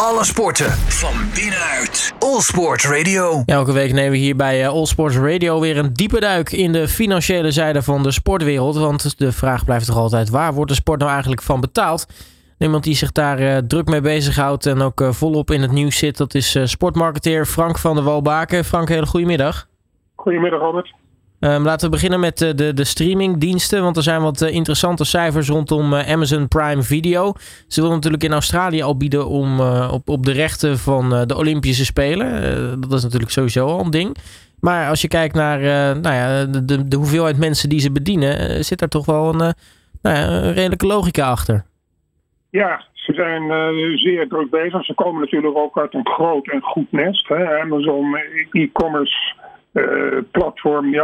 Alle sporten van binnenuit. All Sport Radio. Elke week nemen we hier bij All Sports Radio weer een diepe duik in de financiële zijde van de sportwereld. Want de vraag blijft toch altijd, waar wordt de sport nou eigenlijk van betaald? Iemand die zich daar druk mee bezighoudt en ook volop in het nieuws zit, dat is sportmarketeer Frank van der Walbaken. Frank, hele goedemiddag. Goedemiddag, Robert. Laten we beginnen met de streamingdiensten, want er zijn wat interessante cijfers rondom Amazon Prime Video. Ze willen natuurlijk in Australië al bieden om op de rechten van de Olympische Spelen. Dat is natuurlijk sowieso al een ding. Maar als je kijkt naar de hoeveelheid mensen die ze bedienen, zit daar toch wel een redelijke logica achter. Ja, ze zijn zeer druk bezig. Ze komen natuurlijk ook uit een groot en goed nest. Hè? Amazon e-commerce platform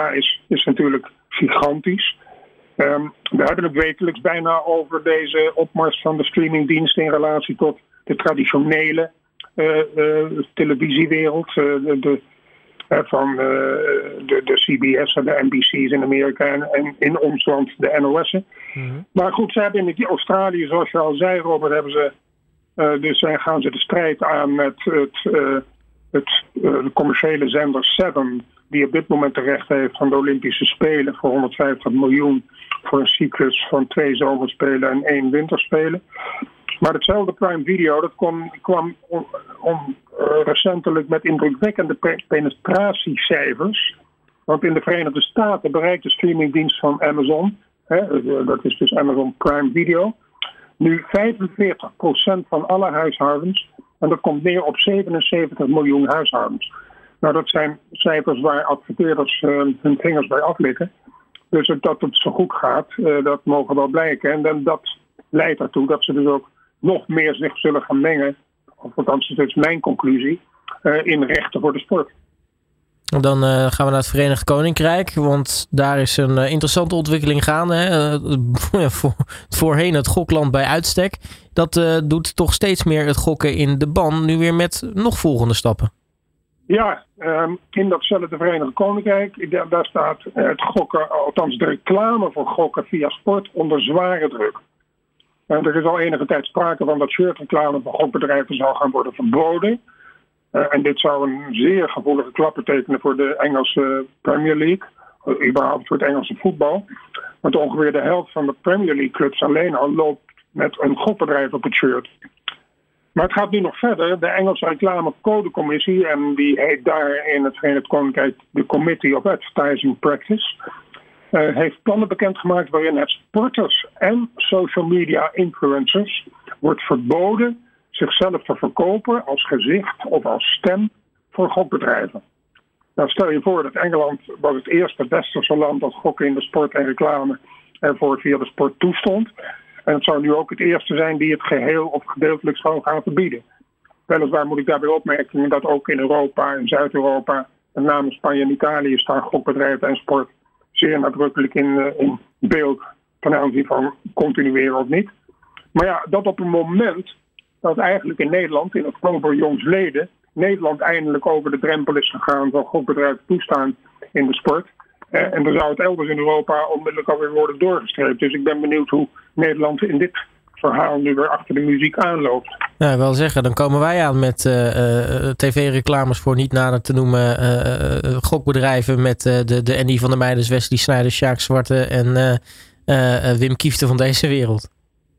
is natuurlijk gigantisch. We hebben het wekelijks bijna over deze opmars van de streamingdiensten in relatie tot de traditionele televisiewereld. Van de CBS en de NBC's in Amerika en in ons land de NOS'en. Mm-hmm. Maar goed, ze hebben in Australië, zoals je al zei, Robert, gaan ze de strijd aan met de commerciële zender Seven, die op dit moment de rechten heeft van de Olympische Spelen voor 150 miljoen voor een cyclus van 2 zomerspelen en 1 winterspelen. Maar hetzelfde Prime Video, dat kwam recentelijk met indrukwekkende penetratiecijfers. Want in de Verenigde Staten bereikt de streamingdienst van Amazon, dat is dus Amazon Prime Video, nu 45% van alle huishoudens. En dat komt neer op 77 miljoen huishoudens. Nou, dat zijn cijfers waar adverteerders hun vingers bij aflikken. Dus dat het zo goed gaat, dat mogen wel blijken. En dan dat leidt ertoe dat ze dus ook nog meer zich zullen gaan mengen, of althans, dat is mijn conclusie, in rechten voor de sport. Dan gaan we naar het Verenigd Koninkrijk, want daar is een interessante ontwikkeling gaande. Hè? Voorheen het gokland bij uitstek. Dat doet toch steeds meer het gokken in de ban, nu weer met nog volgende stappen. Ja, in datzelfde Verenigd Koninkrijk, daar staat het gokken, althans de reclame voor gokken via sport, onder zware druk. Er is al enige tijd sprake van dat shirtreclame van gokbedrijven zou gaan worden verboden. En dit zou een zeer gevoelige klap betekenen voor de Engelse Premier League. Überhaupt voor het Engelse voetbal. Want ongeveer de helft van de Premier League clubs alleen al loopt met een gokbedrijf op het shirt. Maar het gaat nu nog verder. De Engelse reclamecodecommissie, en die heet daar in het Verenigd Koninkrijk de Committee of Advertising Practice, heeft plannen bekendgemaakt waarin het sporters en social media influencers wordt verboden zichzelf te verkopen als gezicht of als stem voor gokbedrijven. Nou, stel je voor dat Engeland was het eerste westerse land dat gokken in de sport en reclame ervoor via de sport toestond. En het zou nu ook het eerste zijn die het geheel of gedeeltelijk zou gaan verbieden. Weliswaar moet ik daarbij opmerken dat ook in Europa en Zuid-Europa, met name Spanje en Italië, staan gokbedrijven en sport zeer nadrukkelijk in beeld ten aanzien van continueren of niet. Maar ja, dat op een moment dat eigenlijk in Nederland, in oktober jongsleden, Nederland eindelijk over de drempel is gegaan van gokbedrijven toestaan in de sport. En dan zou het elders in Europa onmiddellijk alweer worden doorgestreept. Dus ik ben benieuwd hoe Nederland in dit verhaal nu weer achter de muziek aanloopt. Nou, ik wil zeggen, dan komen wij aan met tv-reclames voor niet nader te noemen gokbedrijven met de Andy van der Meijden, Wesley Snijder, Sjaak Zwarte en Wim Kieften van deze wereld.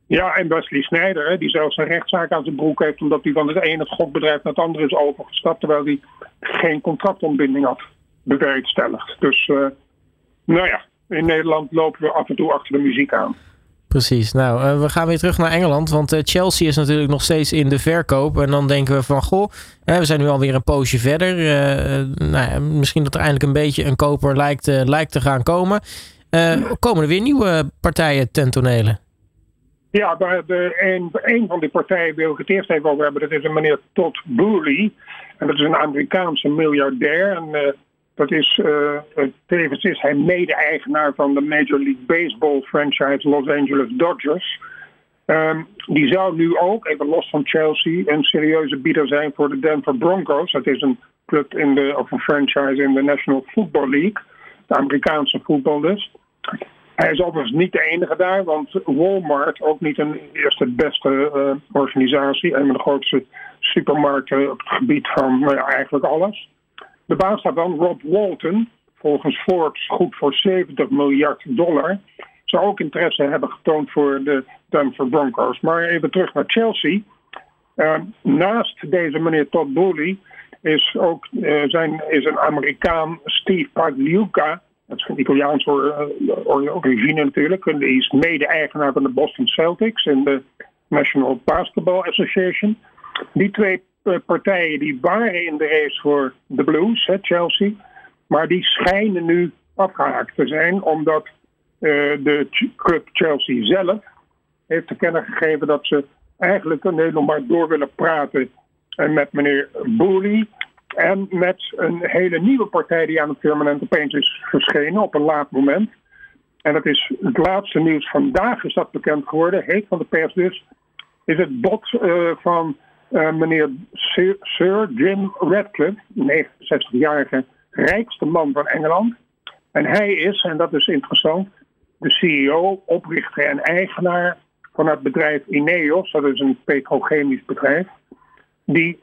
Ja, en Wesley Snijder, die zelfs een rechtszaak aan zijn broek heeft omdat hij van het ene gokbedrijf naar het andere is overgestapt, terwijl hij geen contractontbinding had bewerkstelligd. Dus, in Nederland lopen we af en toe achter de muziek aan. Precies. Nou, we gaan weer terug naar Engeland, want Chelsea is natuurlijk nog steeds in de verkoop. En dan denken we van, goh, we zijn nu alweer een poosje verder. Misschien dat er eindelijk een beetje een koper lijkt te gaan komen. Komen er weer nieuwe partijen ten tonele? Ja, een van die partijen wil ik het eerst even over hebben. Dat is een meneer Todd Boehly. En dat is een Amerikaanse miljardair. En tevens is hij mede-eigenaar van de Major League Baseball franchise Los Angeles Dodgers. Die zou nu ook, even los van Chelsea, een serieuze bieder zijn voor de Denver Broncos. Dat is een club of een franchise in de National Football League. De Amerikaanse voetbal dus. Hij is overigens niet de enige daar, want Walmart, ook niet een eerste beste organisatie, een van de grootste supermarkten, op het gebied van eigenlijk alles. De baas daarvan, Rob Walton, volgens Forbes goed voor $70 miljard... zou ook interesse hebben getoond voor de Denver Broncos. Maar even terug naar Chelsea. Naast deze meneer Todd Boehly is ook een Amerikaan, Steve Pagliuca. Dat is een Italiaanse origine natuurlijk. Hij is mede-eigenaar van de Boston Celtics en de National Basketball Association. Die twee partijen die waren in de race voor de Blues, Chelsea. Maar die schijnen nu afgehaakt te zijn, omdat de club Chelsea zelf heeft te kennen gegeven dat ze eigenlijk een hele maar door willen praten met meneer Boehly en met een hele nieuwe partij die aan het firmament opeens is verschenen op een laat moment. En dat is het laatste nieuws. Vandaag is dat bekend geworden, heet van de pers dus, is het bod van meneer Sir Jim Ratcliffe, 69-jarige rijkste man van Engeland. En hij is, en dat is interessant, de CEO, oprichter en eigenaar van het bedrijf Ineos, dat is een petrochemisch bedrijf, die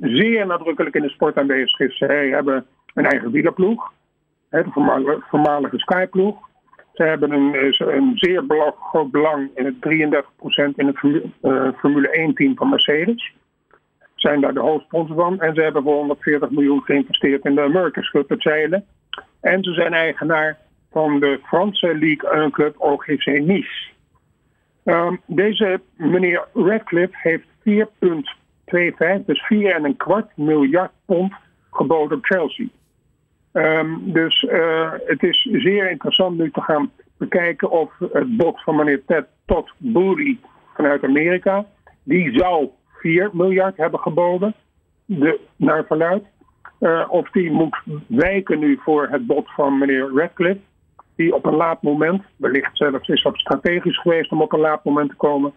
zeer nadrukkelijk in de sport aanwezig is. Zij hebben een eigen wielerploeg, de voormalige Sky-ploeg. Ze hebben een zeer groot belang in het 33% in het Formule 1-team van Mercedes. Zijn daar de hoofdsponsor van. En ze hebben voor $140 miljoen geïnvesteerd in de America's Cup, het zeilen. En ze zijn eigenaar van de Franse Ligue 1 club OGC Nice. Deze meneer Ratcliffe heeft 4,25, dus $4,25 miljard geboden op Chelsea. Het is zeer interessant nu te gaan bekijken of het bod van meneer Todd Boehly vanuit Amerika, die zou $4 miljard hebben geboden, naar verluidt. Of die moet wijken nu voor het bod van meneer Ratcliffe, die op een laat moment, wellicht zelfs is dat strategisch geweest om op een laat moment te komen,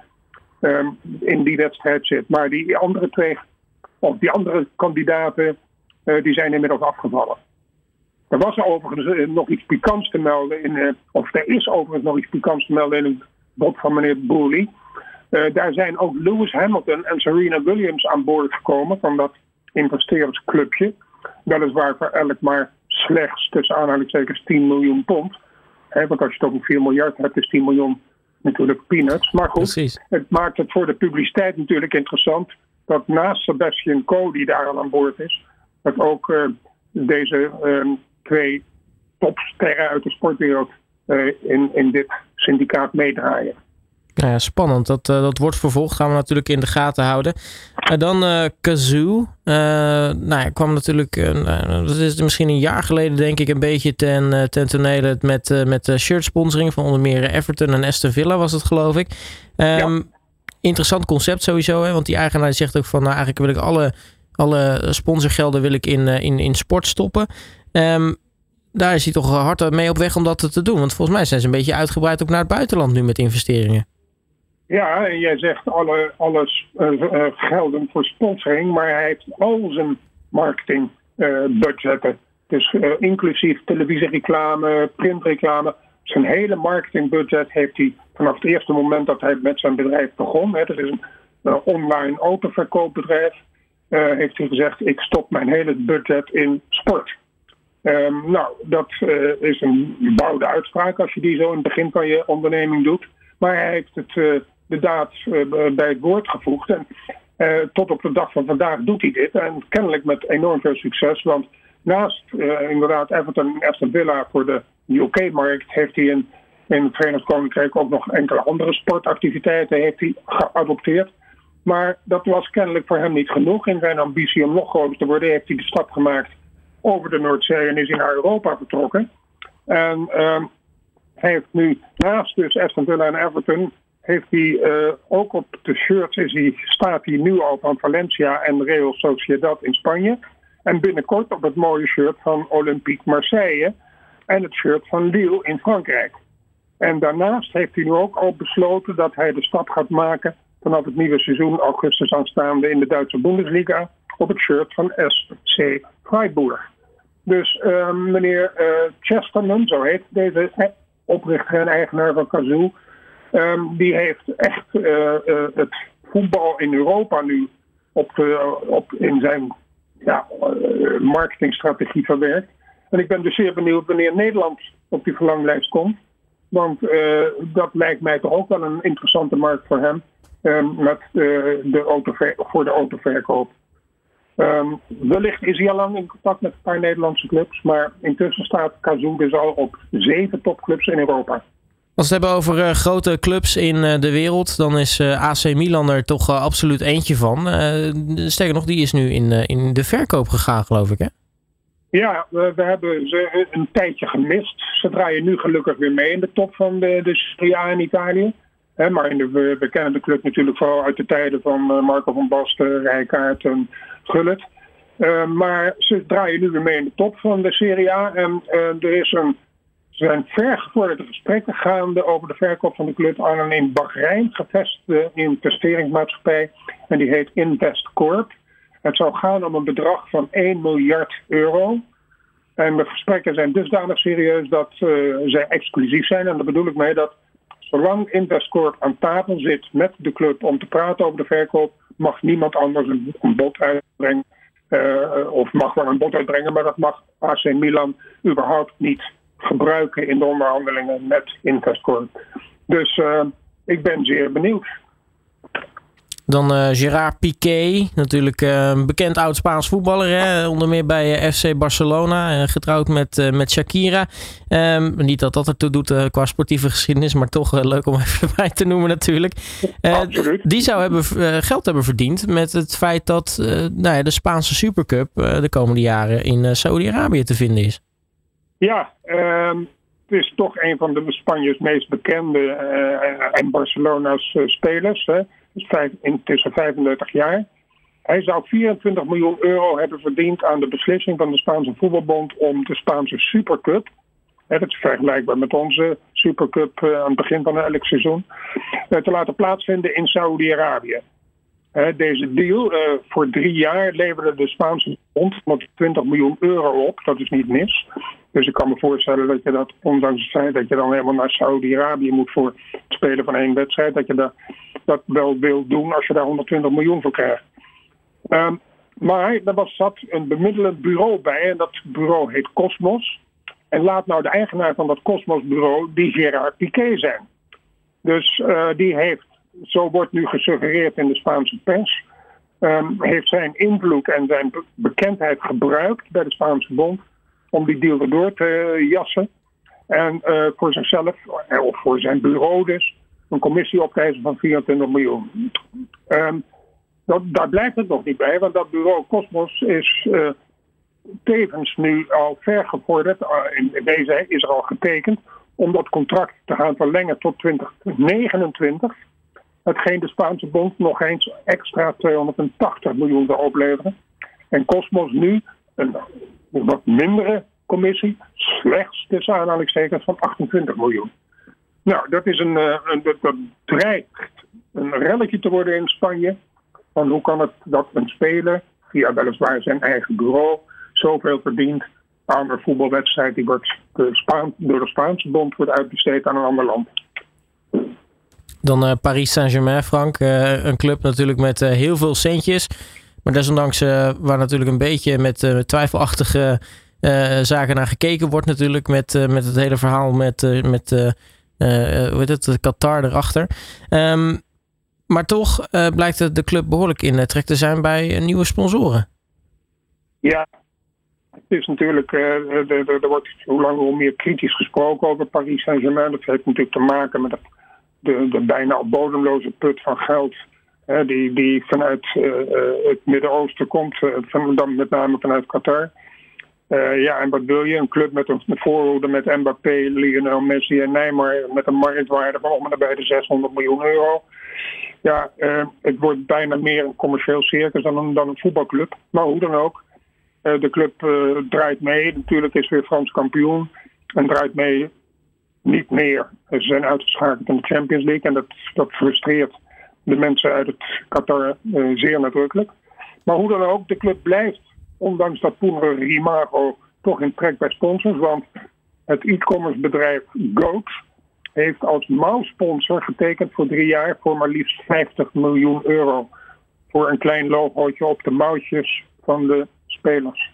in die wedstrijd zit. Maar die andere twee, of die andere kandidaten, die zijn inmiddels afgevallen. Er was overigens nog iets pikants te melden, in het bod van meneer Boehly. Daar zijn ook Lewis Hamilton en Serena Williams aan boord gekomen van dat investeerdersclubje. Weliswaar voor elk maar slechts tussen aanhalingstekens $10 miljoen. Want als je toch een 4 miljard hebt, is $10 miljoen natuurlijk peanuts. Maar goed, precies. Het maakt het voor de publiciteit natuurlijk interessant dat naast Sebastian Coe, die daar al aan boord is, dat ook deze twee topsterren uit de sportwereld in dit syndicaat meedraaien. Nou ja, spannend. Dat wordt vervolgd. Gaan we natuurlijk in de gaten houden. En dan Cazoo. Kwam natuurlijk, dat is misschien een jaar geleden denk ik, een beetje ten tonele met shirt sponsoring van onder meer Everton en Aston Villa was het geloof ik. Ja. Interessant concept sowieso, hè? Want die eigenaar zegt ook van eigenlijk wil ik alle sponsorgelden wil ik in sport stoppen. Daar is hij toch hard mee op weg om dat te doen. Want volgens mij zijn ze een beetje uitgebreid ook naar het buitenland nu met investeringen. Ja, en jij zegt alles gelden voor sponsoring, maar hij heeft al zijn marketingbudgetten. Dus inclusief televisiereclame, printreclame. Zijn hele marketingbudget heeft hij vanaf het eerste moment dat hij met zijn bedrijf begon. Het is een online autoverkoopbedrijf. Heeft hij gezegd, ik stop mijn hele budget in sport. Dat is een bouwde uitspraak als je die zo in het begin van je onderneming doet. Maar hij heeft het de daad bij het woord gevoegd. En tot op de dag van vandaag doet hij dit. En kennelijk met enorm veel succes. Want naast inderdaad Everton en Aston Villa voor de UK-markt heeft hij in het Verenigd Koninkrijk ook nog enkele andere sportactiviteiten heeft hij geadopteerd. Maar dat was kennelijk voor hem niet genoeg. In zijn ambitie om nog groter te worden heeft hij de stap gemaakt over de Noordzee en is naar Europa vertrokken. En hij heeft nu naast dus Aston Villa en Everton, heeft hij ook op de shirts staat hij nu al van Valencia en Real Sociedad in Spanje. En binnenkort op het mooie shirt van Olympique Marseille en het shirt van Lille in Frankrijk. En daarnaast heeft hij nu ook al besloten dat hij de stap gaat maken vanaf het nieuwe seizoen augustus aanstaande in de Duitse Bundesliga op het shirt van SC Freiburg. Dus meneer Chesterman, zo heet deze oprichter en eigenaar van Cazoo, die heeft echt het voetbal in Europa nu in zijn marketingstrategie verwerkt. En ik ben dus zeer benieuwd wanneer Nederland op die verlanglijst komt. Want dat lijkt mij toch ook wel een interessante markt voor hem. Voor de autoverkoop. Wellicht is hij al lang in contact met een paar Nederlandse clubs. Maar intussen staat Cazoo dus al op 7 topclubs in Europa. Als we het hebben over grote clubs in de wereld, dan is AC Milan er toch absoluut eentje van. Sterker nog, die is nu in de verkoop gegaan, geloof ik, hè? Ja, we hebben ze een tijdje gemist. Ze draaien nu gelukkig weer mee in de top van de Serie A in Italië. Maar we kennen de club natuurlijk vooral uit de tijden van Marco van Basten, Rijkaard en Gullit. Maar ze draaien nu weer mee in de top van de Serie A. En ze zijn vergevorderde gesprekken gaande over de verkoop van de club aan een in Bahrein gevestigde investeringsmaatschappij. En die heet InvestCorp. Het zou gaan om een bedrag van 1 miljard euro. En de gesprekken zijn dusdanig serieus dat zij exclusief zijn. En daar bedoel ik mee dat zolang InvestCorp aan tafel zit met de club om te praten over de verkoop, mag niemand anders een bod uitbrengen. Of mag wel een bod uitbrengen, maar dat mag AC Milan überhaupt niet gebruiken in de onderhandelingen met InvestCorp. Dus ik ben zeer benieuwd. Dan Gerard Piqué, natuurlijk bekend oud-Spaans voetballer. Hè? Onder meer bij FC Barcelona, getrouwd met Shakira. Niet dat dat ertoe doet qua sportieve geschiedenis, maar toch leuk om even bij te noemen natuurlijk. Die zou geld hebben verdiend met het feit dat de Spaanse Supercup de komende jaren in Saudi-Arabië te vinden is. Ja, het is toch een van de Spanje's meest bekende en Barcelona's spelers, hè? Intussen 35 jaar. Hij zou 24 miljoen euro hebben verdiend aan de beslissing van de Spaanse voetbalbond om de Spaanse Supercup, dat is vergelijkbaar met onze Supercup aan het begin van elk seizoen, te laten plaatsvinden in Saudi-Arabië. Deze deal voor 3 jaar leverde de Spaanse bond 120 miljoen euro op. Dat is niet mis. Dus ik kan me voorstellen dat je dat, ondanks het feit dat je dan helemaal naar Saudi-Arabië moet voor het spelen van 1 wedstrijd, dat je dat wel wil doen als je daar 120 miljoen voor krijgt. Maar er zat een bemiddelend bureau bij en dat bureau heet Cosmos. En laat nou de eigenaar van dat Cosmos-bureau die Gerard Piqué zijn. Dus die heeft, zo wordt nu gesuggereerd in de Spaanse pers, heeft zijn invloed en zijn bekendheid gebruikt bij de Spaanse bond om die deal erdoor te jassen. En voor zichzelf, of voor zijn bureau dus, een commissie op te eisen van 24 miljoen. Daar blijft het nog niet bij, want dat bureau Cosmos is tevens nu al vergevorderd. In deze is er al getekend om dat contract te gaan verlengen tot 2029. Hetgeen de Spaanse bond nog eens extra 280 miljoen zou opleveren. En Cosmos nu een wat mindere commissie, slechts tussen aanhalingstekens van 28 miljoen. Nou, dat is dat dreigt een relletje te worden in Spanje. Van hoe kan het dat een speler, via weliswaar zijn eigen bureau, zoveel verdient aan een voetbalwedstrijd die door de Spaanse bond wordt uitbesteed aan een ander land. Dan Paris Saint-Germain, Frank. Een club natuurlijk met heel veel centjes. Maar desondanks waar natuurlijk een beetje met twijfelachtige zaken naar gekeken wordt natuurlijk. Met het hele verhaal met Qatar erachter. Maar toch blijkt de club behoorlijk in trek te zijn bij nieuwe sponsoren. Ja, het is natuurlijk, er wordt hoe langer hoe meer kritisch gesproken over Paris Saint-Germain. Dat heeft natuurlijk te maken met de bijna bodemloze put van geld die vanuit het Midden-Oosten komt, dan met name vanuit Qatar. En wat wil je? Een club met een voorhoede met Mbappé, Lionel Messi en Neymar met een marktwaarde van om en bij de 600 miljoen euro. Ja, het wordt bijna meer een commercieel circus dan een voetbalclub. Maar hoe dan ook, de club draait mee. Natuurlijk is weer Frans kampioen en draait mee. Niet meer. Ze zijn uitgeschakeld in de Champions League. En dat frustreert de mensen uit het Qatar zeer nadrukkelijk. Maar hoe dan ook, de club blijft, ondanks dat poenere imago, toch in trek bij sponsors. Want het e-commerce bedrijf Goat heeft als mouwsponsor getekend voor 3 jaar voor maar liefst 50 miljoen euro. voor een klein logootje op de mouwtjes van de spelers.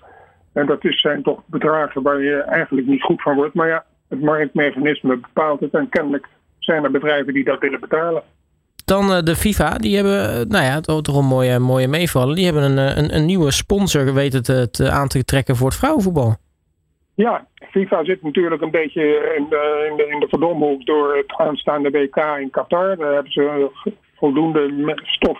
En dat zijn toch bedragen waar je eigenlijk niet goed van wordt. Maar ja, het marktmechanisme bepaalt het en kennelijk zijn er bedrijven die dat willen betalen. Dan de FIFA, die hebben, nou ja, toch een mooie meevallen. Die hebben een nieuwe sponsor weten te aan te trekken voor het vrouwenvoetbal. Ja, FIFA zit natuurlijk een beetje in de verdomhoek door het aanstaande WK in Qatar. Daar hebben ze voldoende stof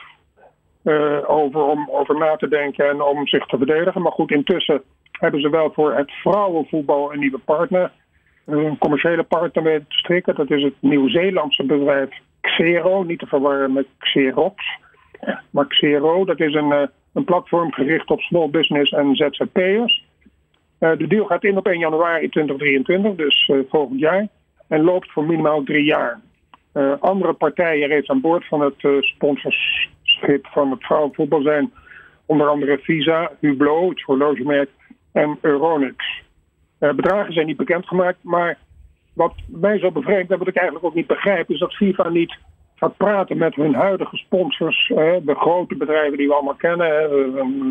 over om over na te denken en om zich te verdedigen. Maar goed, intussen hebben ze wel voor het vrouwenvoetbal een nieuwe partner. Een commerciële partner mee te strikken. Dat is het Nieuw-Zeelandse bedrijf Xero. Niet te verwarren met Xerox. Maar Xero, dat is een platform gericht op small business en ZZP'ers. De deal gaat in op 1 januari 2023, dus volgend jaar. En loopt voor minimaal 3 jaar. Andere partijen reeds aan boord van het sponsorschip van het vrouwenvoetbal zijn onder andere Visa, Hublot, het horlogemerk en Euronics. Bedragen zijn niet bekendgemaakt, maar wat mij zo bevreemd en wat ik eigenlijk ook niet begrijp, is dat FIFA niet gaat praten met hun huidige sponsors, de grote bedrijven die we allemaal kennen,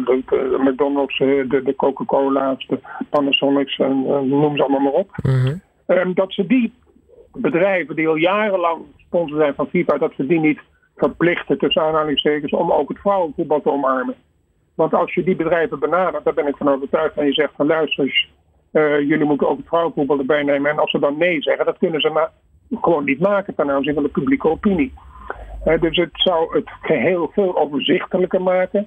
de McDonald's, de Coca-Cola's, de Panasonic's en noem ze allemaal maar op. Mm-hmm. Dat ze die bedrijven die al jarenlang sponsor zijn van FIFA, dat ze die niet verplichten, tussen aanhalingstekens, om ook het vrouwenvoetbal te omarmen. Want als je die bedrijven benadert, daar ben ik van overtuigd, en je zegt van luister, jullie moeten ook het vrouwenvoetbal erbij nemen. En als ze dan nee zeggen, dat kunnen ze gewoon niet maken ten aanzien van de publieke opinie. Dus het zou het geheel veel overzichtelijker maken.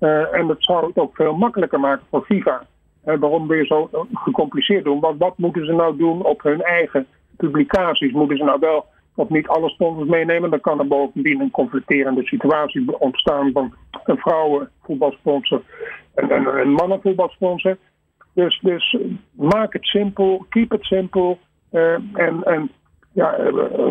En het zou het ook veel makkelijker maken voor FIFA. Waarom weer zo gecompliceerd doen? Want wat moeten ze nou doen op hun eigen publicaties? Moeten ze nou wel of niet alle sponsors meenemen? Dan kan er bovendien een conflicterende situatie ontstaan van een vrouwenvoetbalsponsor en een mannenvoetbalsponsor. Dus maak het simpel, keep het simpel. En een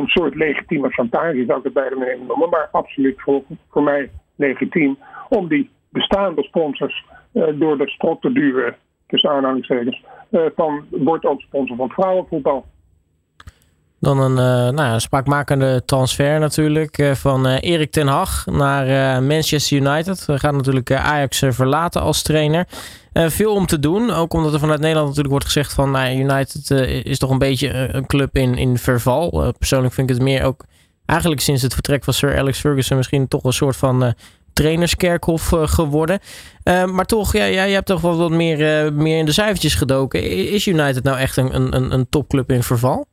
soort legitieme chantage zou ik het bij de meneer noemen. Maar absoluut voor mij legitiem om die bestaande sponsors door de strot te duwen. Tussen aanhalingstekens. Dan wordt ook sponsor van vrouwenvoetbal. Dan een spraakmakende transfer natuurlijk van Erik ten Hag naar Manchester United. We gaan natuurlijk Ajax verlaten als trainer. Veel om te doen, ook omdat er vanuit Nederland natuurlijk wordt gezegd van United is toch een beetje een club in verval. Persoonlijk vind ik het meer ook eigenlijk sinds het vertrek van Sir Alex Ferguson misschien toch een soort van trainerskerkhof geworden. Maar toch, jij hebt toch wel wat meer in de cijfertjes gedoken. Is United nou echt een topclub in verval?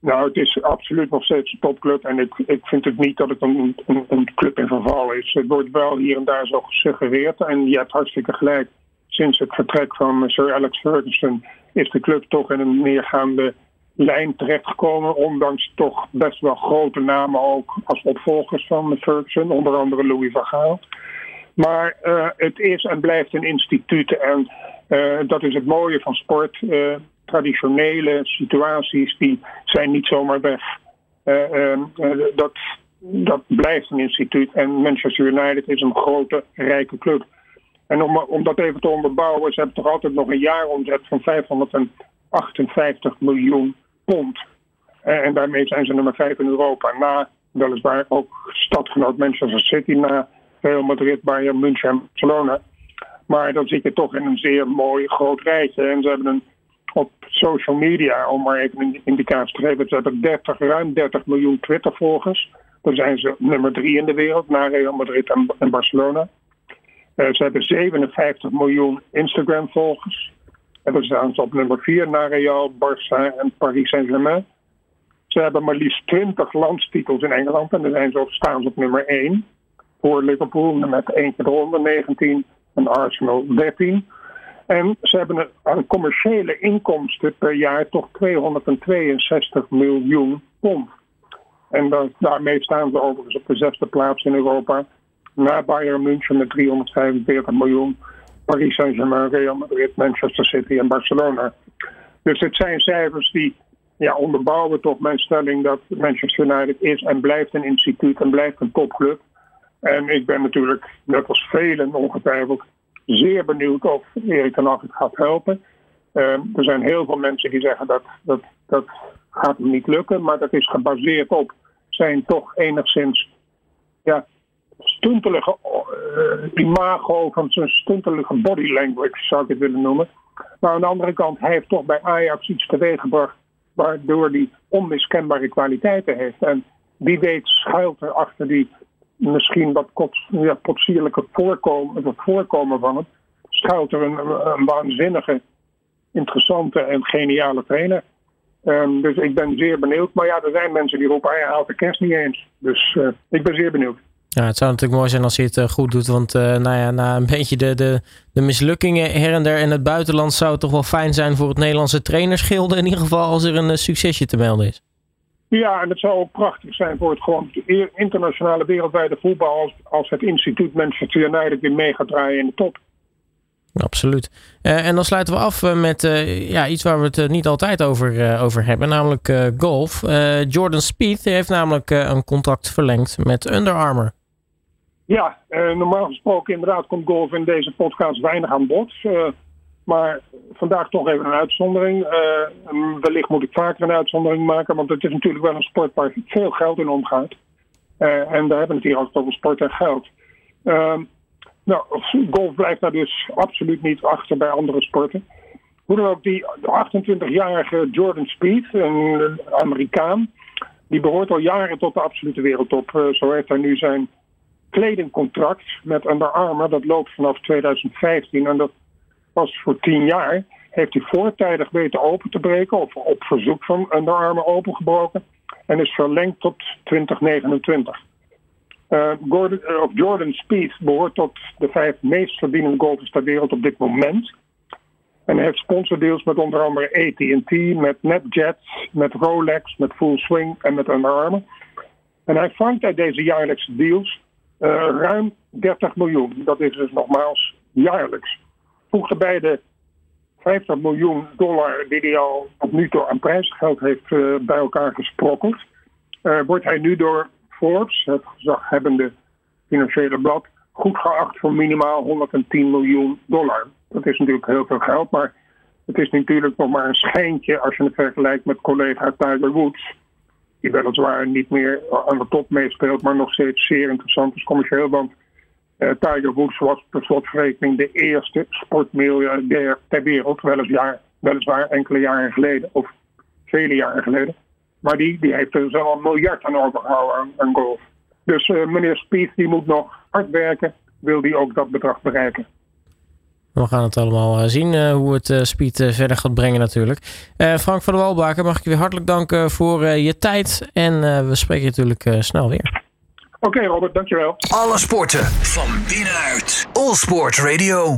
Nou, het is absoluut nog steeds een topclub. En ik vind het niet dat het een club in verval is. Het wordt wel hier en daar zo gesuggereerd. En je hebt hartstikke gelijk. Sinds het vertrek van Sir Alex Ferguson is de club toch in een neergaande lijn terechtgekomen. Ondanks toch best wel grote namen ook als opvolgers van Ferguson. Onder andere Louis van Gaal. Maar het is en blijft een instituut. En dat is het mooie van sport. Traditionele situaties die zijn niet zomaar weg. Dat blijft een instituut. En Manchester United is een grote, rijke club. En om dat even te onderbouwen, ze hebben toch altijd nog een jaaromzet van 558 miljoen pond. En daarmee zijn ze nummer 5 in Europa. Na, weliswaar ook stadgenoot Manchester City, na Real Madrid, Bayern München en Barcelona. Maar dan zit je toch in een zeer mooi groot rijtje. En ze hebben op social media, om maar even een indicatie te geven, ze hebben ruim 30 miljoen Twitter-volgers. Dan zijn ze nummer 3 in de wereld, na Real Madrid en Barcelona. Ze hebben 57 miljoen Instagram-volgers. En dan staan ze op nummer 4, na Real, Barça en Paris Saint-Germain. Ze hebben maar liefst 20 landstitels in Engeland. En dan staan ze op nummer 1 voor Liverpool, met 1 keer eronder, 19 en Arsenal 13. En ze hebben aan commerciële inkomsten per jaar toch 262 miljoen pond. En daarmee staan ze overigens op de 6e plaats in Europa. Na Bayern München met 345 miljoen. Paris Saint-Germain, Real Madrid, Manchester City en Barcelona. Dus het zijn cijfers die onderbouwen toch mijn stelling dat Manchester United is en blijft een instituut en blijft een topclub. En ik ben natuurlijk, net als velen ongetwijfeld, zeer benieuwd of Erik ten Hag het gaat helpen. Er zijn heel veel mensen die zeggen dat gaat hem niet lukken. Maar dat is gebaseerd op zijn toch enigszins stuntelige imago, van zijn stuntelige body language zou ik het willen noemen. Maar aan de andere kant, hij heeft toch bij Ajax iets teweeggebracht waardoor hij onmiskenbare kwaliteiten heeft. En wie weet schuilt er achter die misschien wat potsierlijke voorkomen van hem, schuilt er een waanzinnige, interessante en geniale trainer. Dus ik ben zeer benieuwd. Maar ja, er zijn mensen die roepen, hij haalt de kerst niet eens. Dus ik ben zeer benieuwd. Ja, het zou natuurlijk mooi zijn als hij het goed doet. Want na een beetje de mislukkingen her en der in het buitenland zou het toch wel fijn zijn voor het Nederlandse trainersgilde. In ieder geval als er een succesje te melden is. Ja, en het zou ook prachtig zijn voor het gewoon internationale wereldwijde voetbal. Als het instituut Manchester United weer mee gaat draaien in de top. Absoluut. En dan sluiten we af met iets waar we het niet altijd over hebben, namelijk golf. Jordan Spieth heeft namelijk een contract verlengd met Under Armour. Ja, normaal gesproken inderdaad komt golf in deze podcast weinig aan bod. Maar vandaag toch even een uitzondering. Wellicht moet ik vaker een uitzondering maken, want het is natuurlijk wel een sport waar veel geld in omgaat. En daar hebben we het hier altijd over sport en geld. Nou, golf blijft daar dus absoluut niet achter bij andere sporten. Hoe dan ook, die 28-jarige Jordan Spieth, een Amerikaan, die behoort al jaren tot de absolute wereldtop. Zo heeft hij nu zijn kledingcontract met Under Armour. Dat loopt vanaf 2015 en dat was voor 10 jaar. Heeft hij voortijdig weten open te breken of op verzoek van Under Armour opengebroken. En is verlengd tot 2029. Jordan Spieth behoort tot de 5 meest verdienende golfers ter wereld op dit moment. En hij heeft sponsordeals met onder andere AT&T, met NetJets, met Rolex, met Full Swing en met Under Armour. En hij vangt uit deze jaarlijkse deals ruim 30 miljoen. Dat is dus nogmaals jaarlijks. Voeg erbij de $50 miljoen die hij al tot nu toe aan prijsgeld heeft bij elkaar gesprokkeld. Wordt hij nu door Forbes, het gezaghebbende financiële blad, goed geacht voor minimaal $110 miljoen. Dat is natuurlijk heel veel geld, maar het is natuurlijk nog maar een schijntje als je het vergelijkt met collega Tiger Woods, die weliswaar niet meer aan de top meespeelt, maar nog steeds zeer interessant is commercieel, want Tiger Woods was per slotverrekening de eerste sportmiljardair ter wereld, weliswaar enkele jaren geleden, of vele jaren geleden. Maar die heeft er zo een miljard aan overgehouden aan golf. Dus meneer Spieth die moet nog hard werken. Wil die ook dat bedrag bereiken? We gaan het allemaal zien hoe het Spieth verder gaat brengen natuurlijk. Frank van der Walbaken, mag ik je weer hartelijk danken voor je tijd. En we spreken natuurlijk snel weer. Oké, Robert, dankjewel. Alle sporten van binnenuit. All Sport Radio.